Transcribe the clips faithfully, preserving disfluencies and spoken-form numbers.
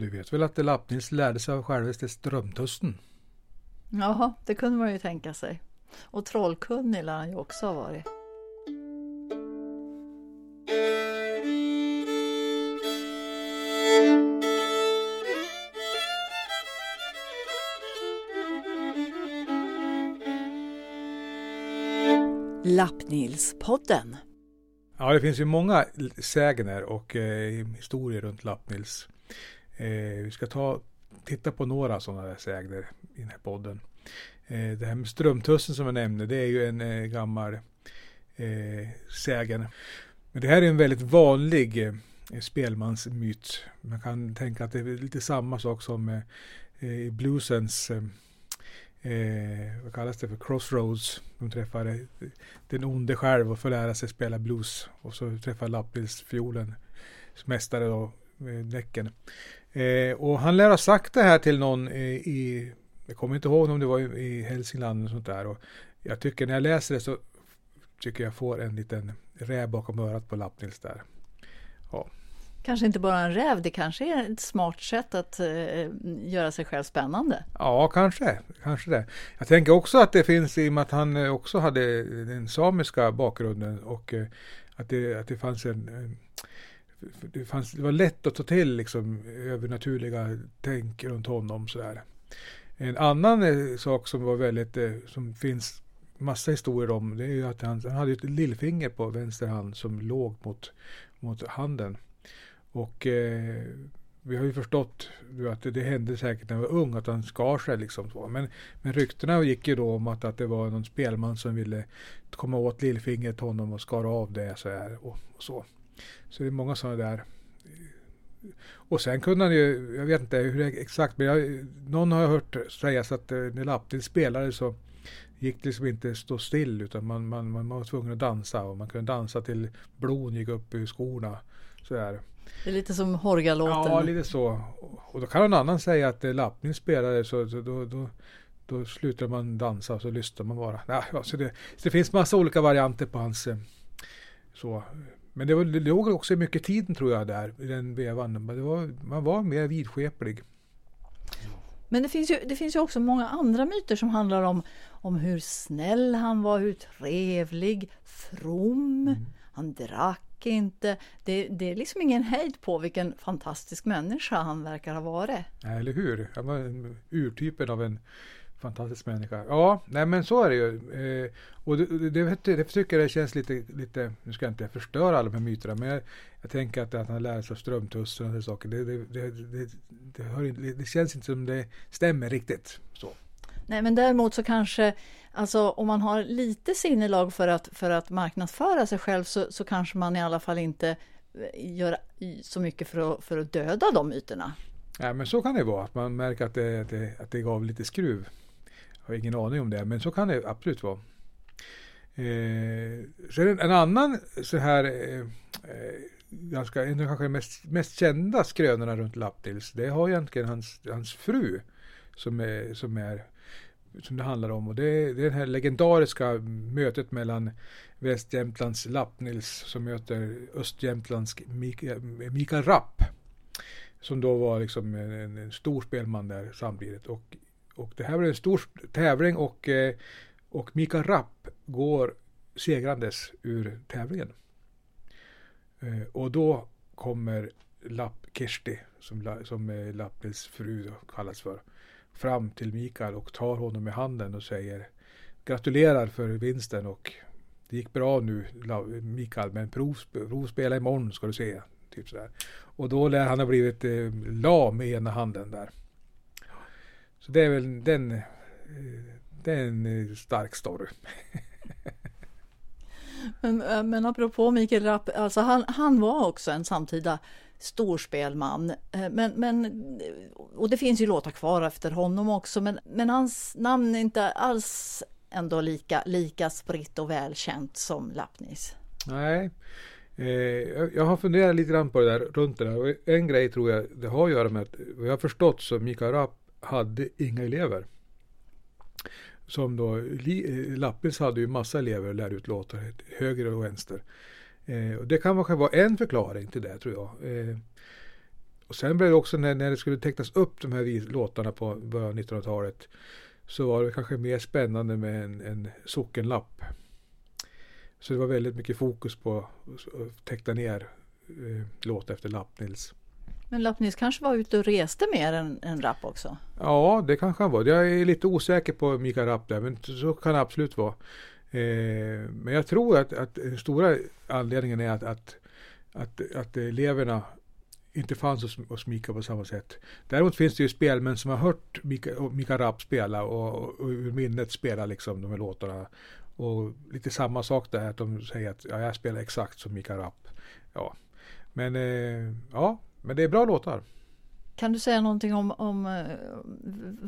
Du vet väl att det Lapp-Nils lärde sig av självaste strömtusten? Jaha, det kunde man ju tänka sig. Och trollkunnig lär han ju också ha varit. Lappnilspodden. Ja, det finns ju många sägner och eh, historier runt Lappnils. Eh, vi ska ta titta på några sådana där sägner i den här podden. Eh, det här med strömtussen som jag nämnde, det är ju en eh, gammal eh, sägen. Men det här är en väldigt vanlig eh, spelmansmyt. Man kan tänka att det är lite samma sak som eh, i bluesens eh, Eh, vad kallas det för? Crossroads. De träffar den onde själv och får lära sig spela blues. Och så träffar Lapp-Nils fiolen mästare då, Näcken. Eh, och han lär ha sagt det här till någon i, jag kommer inte ihåg om det var i Hälsingland och sånt där. Och jag tycker när jag läser det så tycker jag får en liten räv bakom örat på Lapp-Nils där. Ja. Kanske inte bara en räv, det kanske är ett smart sätt att eh, göra sig själv spännande. Ja, kanske. kanske det. Jag tänker också att det finns, i och med att han också hade den samiska bakgrunden och eh, att, det, att det fanns en... Det, fanns, det var lätt att ta till liksom, övernaturliga tänk runt honom. Sådär. En annan eh, sak som var väldigt... Eh, som finns massa historier om, det är ju att han, han hade ett lillfinger på vänster hand som låg mot, mot handen. Och eh, vi har ju förstått du, att det, det hände säkert när han var ung att han skar sig liksom så. Men, men ryktena gick ju då om att, att det var någon spelman som ville komma åt lillfingret honom och skara av det så här och, och så. Så det är många sådana där. Och sen kunde han ju, jag vet inte hur det, exakt, men jag, någon har hört sägas att eh, när Lapp-Nils spelade så gick det liksom inte stå still utan man, man, man var tvungen att dansa och man kunde dansa till blod gick upp i skorna så här. Det är lite som Horga-låten. Ja, lite så. Och då kan någon annan säga att Lapp-Nils spelade så, så då, då, då slutar man dansa och så lyssnar man bara. Ja, så det, så det finns massa olika varianter på hans så. Men det, var, det låg också mycket tid tror jag där i den vevan. Men det var, man var mer vidskeplig. Men det finns ju, det finns ju också många andra myter som handlar om, om hur snäll han var, hur trevlig, from, mm. han drack. Inte, det, det är liksom ingen hejd på vilken fantastisk människa han verkar ha varit. Nej, eller hur? Han var urtypen av en fantastisk människa. Ja, nej men så är det ju. Eh, och det, det, det tycker jag känns lite, lite, nu ska jag inte förstöra alla de här myterna, men jag, jag tänker att, att han lär sig av strömtussen och sådana saker. Det, det, det, det, det, hör inte, det känns inte som det stämmer riktigt så. Nej, men däremot så kanske, alltså om man har lite sinnelag för att, för att marknadsföra sig själv så, så kanske man i alla fall inte gör så mycket för att, för att döda de myterna. Nej, men så kan det vara, att man märker att det, att det, att det gav lite skruv. Jag har ingen aning om det, men så kan det absolut vara. Eh, så en, en annan så här, eh, ganska, en av kanske mest, mest kända skrönorna runt Lapp-Nils, det har egentligen hans, hans fru som är... Som är som det handlar om och det är det här legendariska mötet mellan Västjämtlands Lapp-Nils som möter Östjämtlands Mickel Rapp som då var liksom en, en stor spelman där samtidigt och, och det här var en stor tävling och, och Mickel Rapp går segrandes ur tävlingen och då kommer Lapp Kirsti som, som Lapp-Nils fru då kallas för fram till Mikael och tar honom i handen och säger gratulerar för vinsten och det gick bra nu Mikael men provsp- provspela imorgon ska du se. Typ sådär. Och då lär han ha blivit eh, lam i ena handen där. Så det är väl den eh, det är en stark story. men, men apropå Mickel Rapp, alltså han, han var också en samtida storspelman. Men, men, och det finns ju låtar kvar efter honom också. Men, men hans namn är inte alls ändå lika, lika spritt och välkänt som Lapp-Nils. Nej, eh, jag har funderat lite grann på det där runt det där. Och en grej tror jag det har att göra med att vad jag har förstått så Mickel Rapp hade inga elever. Som då, Lapp-Nils hade ju massa elever och lärde ut låtar höger och vänster. Eh, och det kan vara en förklaring till det tror jag. Eh, Och sen blev det också när, när det skulle tecknas upp de här vis- låtarna på början av nittonhundratalet, så var det kanske mer spännande med en, en sockenlapp. Så det var väldigt mycket fokus på att teckna ner eh, låt efter Lapp-Nils. Men Lapp-Nils kanske var ute och reste mer än, än Rapp också? Ja, det kanske han var. Jag är lite osäker på Mickel Rapp där, men så kan det absolut vara. Eh, men jag tror att, att den stora anledningen är att, att, att, att eleverna inte fanns hos, hos Mickel på samma sätt. Däremot finns det ju spelmän som har hört Mickel Rapp spela och, och ur minnet spela liksom de här låtarna. Och lite samma sak där, att de säger att ja, jag spelar exakt som Mickel Rapp. Ja. Men, eh, ja, men det är bra låtar. Kan du säga någonting om, om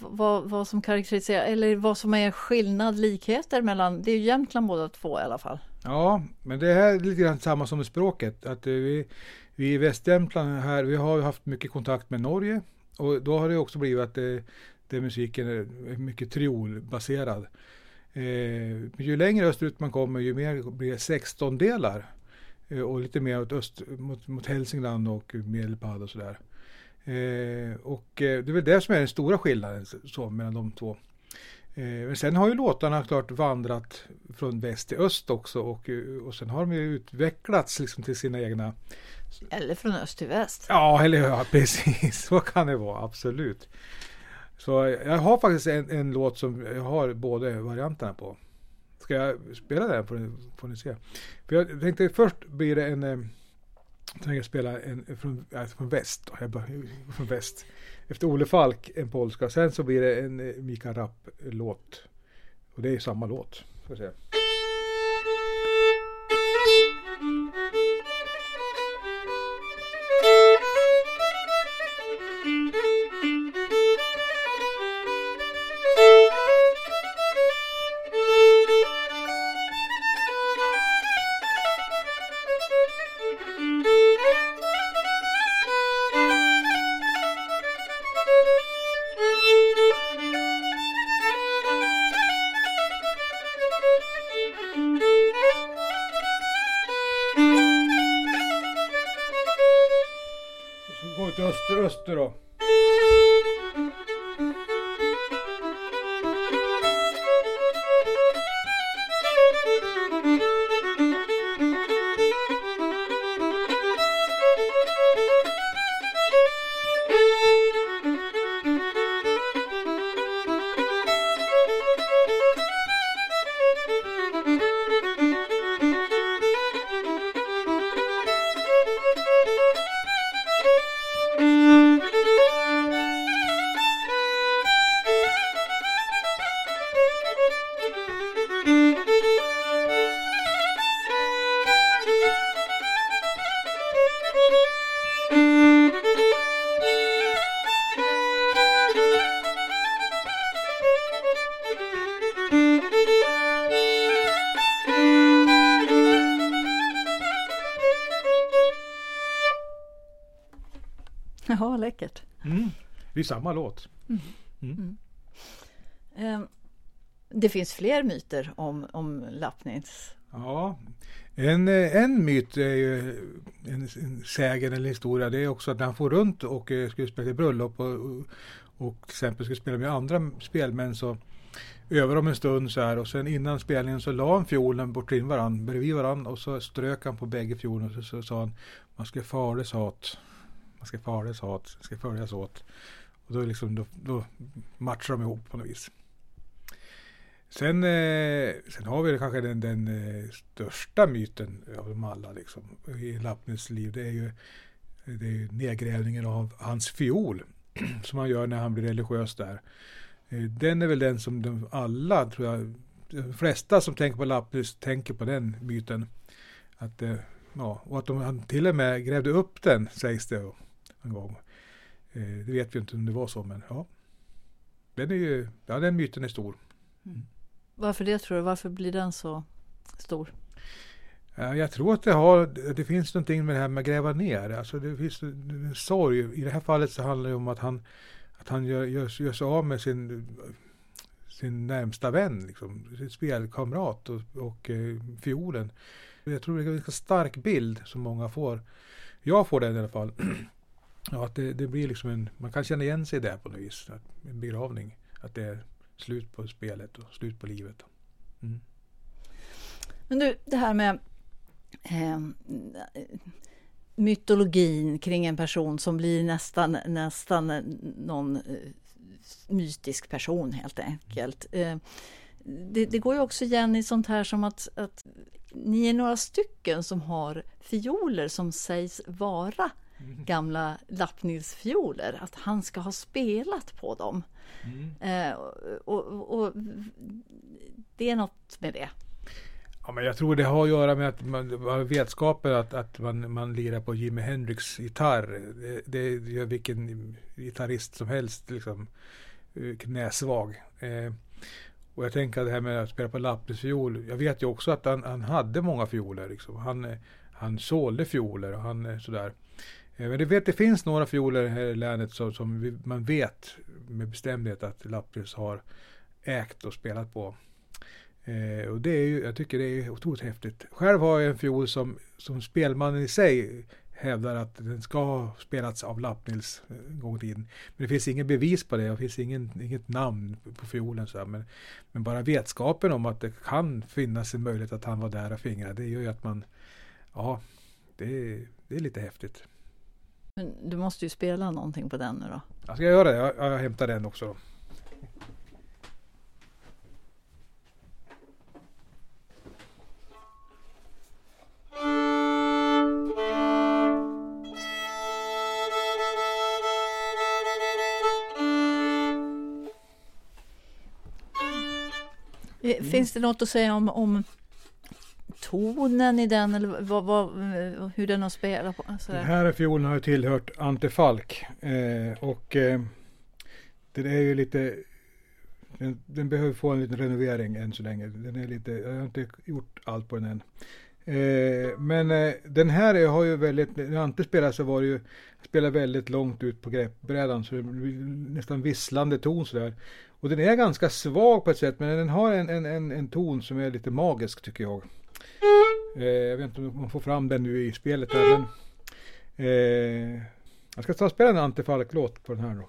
vad, vad som karaktäriserar, eller vad som är skillnad, likheter mellan, det är ju Jämtland båda två i alla fall. Ja, men det här är lite grann samma som med språket. Att vi, vi i Västjämtland här, vi har haft mycket kontakt med Norge. Och då har det också blivit att det, det musiken är mycket triolbaserad. Eh, ju längre österut man kommer, ju mer blir det sextondelar eh, och lite mer åt öst, mot, mot Hälsingland och Medelpad och sådär. Eh, och eh, det är väl det som är den stora skillnaden så, mellan de två. Eh, men sen har ju låtarna klart vandrat från väst till öst också, och, och sen har de ju utvecklats liksom till sina egna... Eller från öst till väst. Ja, eller ja, precis. Så kan det vara, absolut. Så jag har faktiskt en, en låt som jag har båda varianterna på. Ska jag spela den, får ni, får ni se. För jag tänkte först blir det en... Jag tänkte spela en från, från väst. Jag bara, från väst. Efter Ole Falk, en polska. Sen så blir det en Mickel Rapp-låt. Och det är samma låt. Ska vi se. Öster, öster då. Ja, läckert. Mm. Det är samma låt. Mm. Mm. Mm. Eh, det finns fler myter om, om Lapp-Nils. Ja, en, en myt är ju en, en sägen eller historia. Det är också att han får runt och eh, skulle spela i bröllop och, och, och till exempel skulle spela med andra spelmän, så över om en stund så här, och sen innan spelningen så la han fiolen bort in varann, bredvid varann, och så strök han på bägge fiolen och så, så sa han, man ska farles hat. Man ska följas åt, ska följas åt. Och då, liksom, då, då matchar de ihop på något vis. Sen, eh, sen har vi kanske den, den eh, största myten av dem alla liksom, i Lapp-Nils liv. Det är ju, det är ju nedgrävningen av hans fiol som han gör när han blir religiös där. Eh, den är väl den som de alla, tror jag, de flesta som tänker på Lapp-Nils tänker på den myten. Att, eh, ja, och att de, han till och med grävde upp den, sägs det. En gång. Det vet vi inte om det var så, men ja. Den är ju, ja, den myten är stor. Mm. Varför det, tror du? Varför blir den så stor? Jag tror att det, har, det finns någonting med det här med att gräva ner. Alltså det finns en sorg. I det här fallet så handlar det om att han, att han gör, gör, gör sig av med sin, sin närmsta vän, liksom, sin spelkamrat och, och eh, fiolen. Jag tror det är en ganska stark bild som många får. Jag får den i alla fall. Ja, att det, det blir liksom en, man kan känna igen sig där på något vis. Att en begravning, att det är slut på spelet och slut på livet. Mm. Men du, det här med eh, mytologin kring en person som blir nästan, nästan någon eh, mytisk person helt enkelt. Eh, det, det går ju också igen i sånt här som att, att ni är några stycken som har fioler som sägs vara gamla Lapp-Nils fioler, att han ska ha spelat på dem. Mm. Eh, och, och, och det är något med det. Ja, men jag tror det har att göra med att man har vetskapen att, att man, man lirar på Jimi Hendrix gitarr. Det, det gör vilken gitarrist som helst liksom, knäsvag. Eh, och jag tänker det här med att spela på Lapp-Nils fiol. Jag vet ju också att han, han hade många fioler. Liksom. Han, han sålde fioler och han sådär. Men det, vet, det finns några fioler här i länet som, som vi, man vet med bestämdhet att Lapp-Nils har ägt och spelat på. Eh, och det är ju, jag tycker det är otroligt häftigt. Själv har jag en fiol som, som spelmannen i sig hävdar att den ska ha spelats av Lapp-Nils en gång i tiden. Men det finns ingen bevis på det, det finns ingen, inget namn på fiolen. Så här. Men, men bara vetskapen om att det kan finnas en möjlighet att han var där och fingrade, det gör ju att man, ja, det, det är lite häftigt. Men du måste ju spela någonting på den nu då. Jag ska göra det. Jag, jag hämtar den också då. Mm. Finns det något att säga om, om tonen i den eller vad, vad, hur den har spelat på? Den här fiolen har ju tillhört Ante Falk eh, och eh, den är ju lite den, den behöver få en liten renovering än så länge. Den är lite, jag har inte gjort allt på den än. Eh, men eh, den här har ju väldigt, när Ante spelade så var det ju spelar väldigt långt ut på greppbrädan så det blir nästan visslande ton sådär. Och den är ganska svag på ett sätt men den har en, en, en, en ton som är lite magisk tycker jag. Eh, jag vet inte om man får fram den nu i spelet här, men eh, jag ska ta spela en Ante Falk-låt på den här då.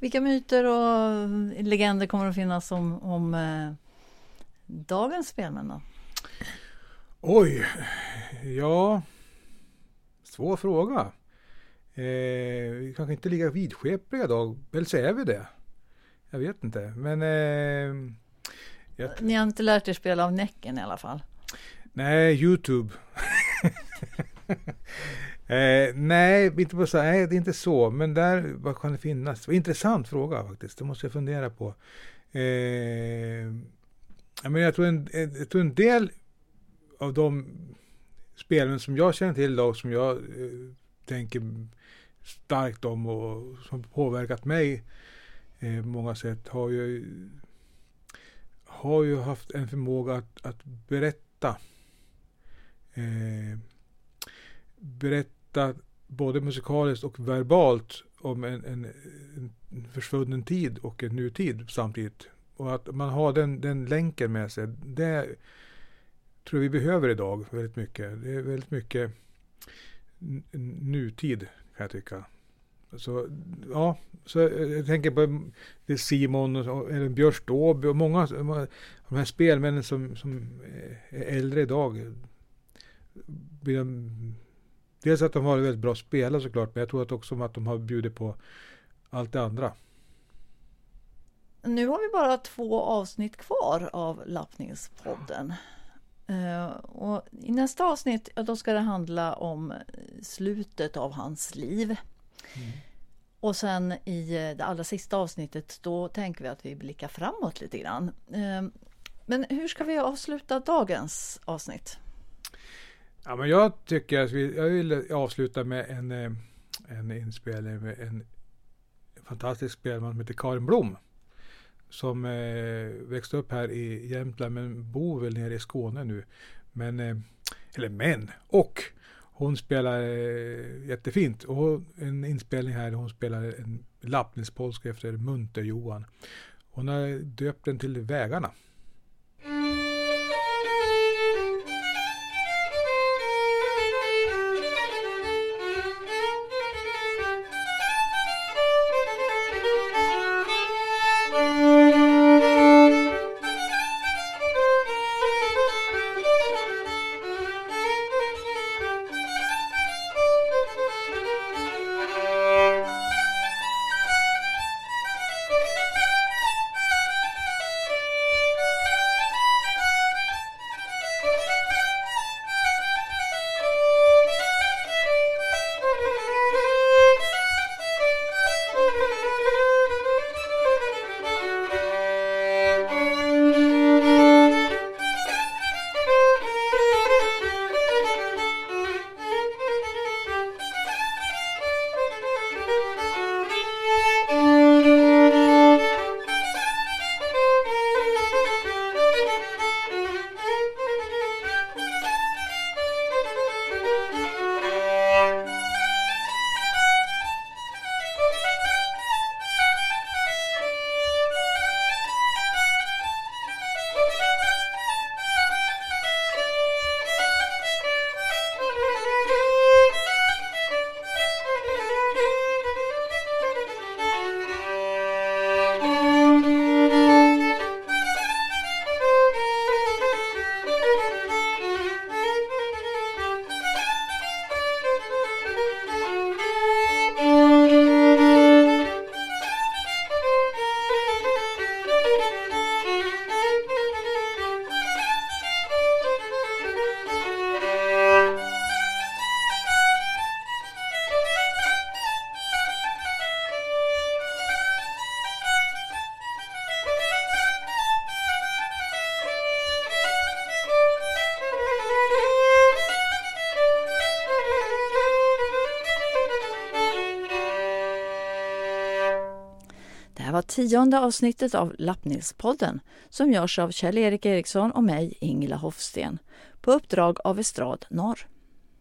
Vilka myter och legender kommer att finnas om, om eh, dagens spelmän då? Oj, ja, svår fråga. Eh, vi kanske inte ligger vidskepliga idag, väl säger vi det? Jag vet inte, men... Eh, jag... Ni har inte lärt er spela av näcken i alla fall? Nej, YouTube. Eh, nej, inte på så, nej, det är inte så. Men där, vad kan det finnas? Intressant fråga faktiskt, det måste jag fundera på. Eh, jag, menar, jag, tror en, jag tror en del av de spelen som jag känner till idag, som jag eh, tänker starkt om och som påverkat mig eh, på många sätt, har ju, har ju haft en förmåga att, att berätta. Eh, berätta både musikaliskt och verbalt om en, en, en försvunnen tid och en nutid samtidigt. Och att man har den, den länken med sig, det tror vi behöver idag väldigt mycket. Det är väldigt mycket n- nutid kan jag tycka. Så ja, så jag tänker på det Simon och eller Björn Ståb och många av de här spelmännen som, som är äldre idag. Dels att de har väldigt bra spelare såklart, men jag tror att också att de har bjudit på allt det andra. Nu har vi bara två avsnitt kvar av Lappningspodden. Uh, och i nästa avsnitt ja, då ska det handla om slutet av hans liv. Mm. Och sen i det allra sista avsnittet då tänker vi att vi blickar framåt lite grann. Men hur ska vi avsluta dagens avsnitt? Ja, men jag tycker att vi, jag vill avsluta med en, en inspelning med en fantastisk spelman som heter Karin Blom, som växte upp här i Jämtland men bor väl nere i Skåne nu. Men, eller men, och hon spelar jättefint, och en inspelning här hon spelar en lappnilspolska efter Munter Johan. Hon har döpt den till Vägarna. Tionde avsnittet av Lappnilspodden som görs av Kjell-Erik Eriksson och mig, Ingela Hofsten, på uppdrag av Estrad Norr.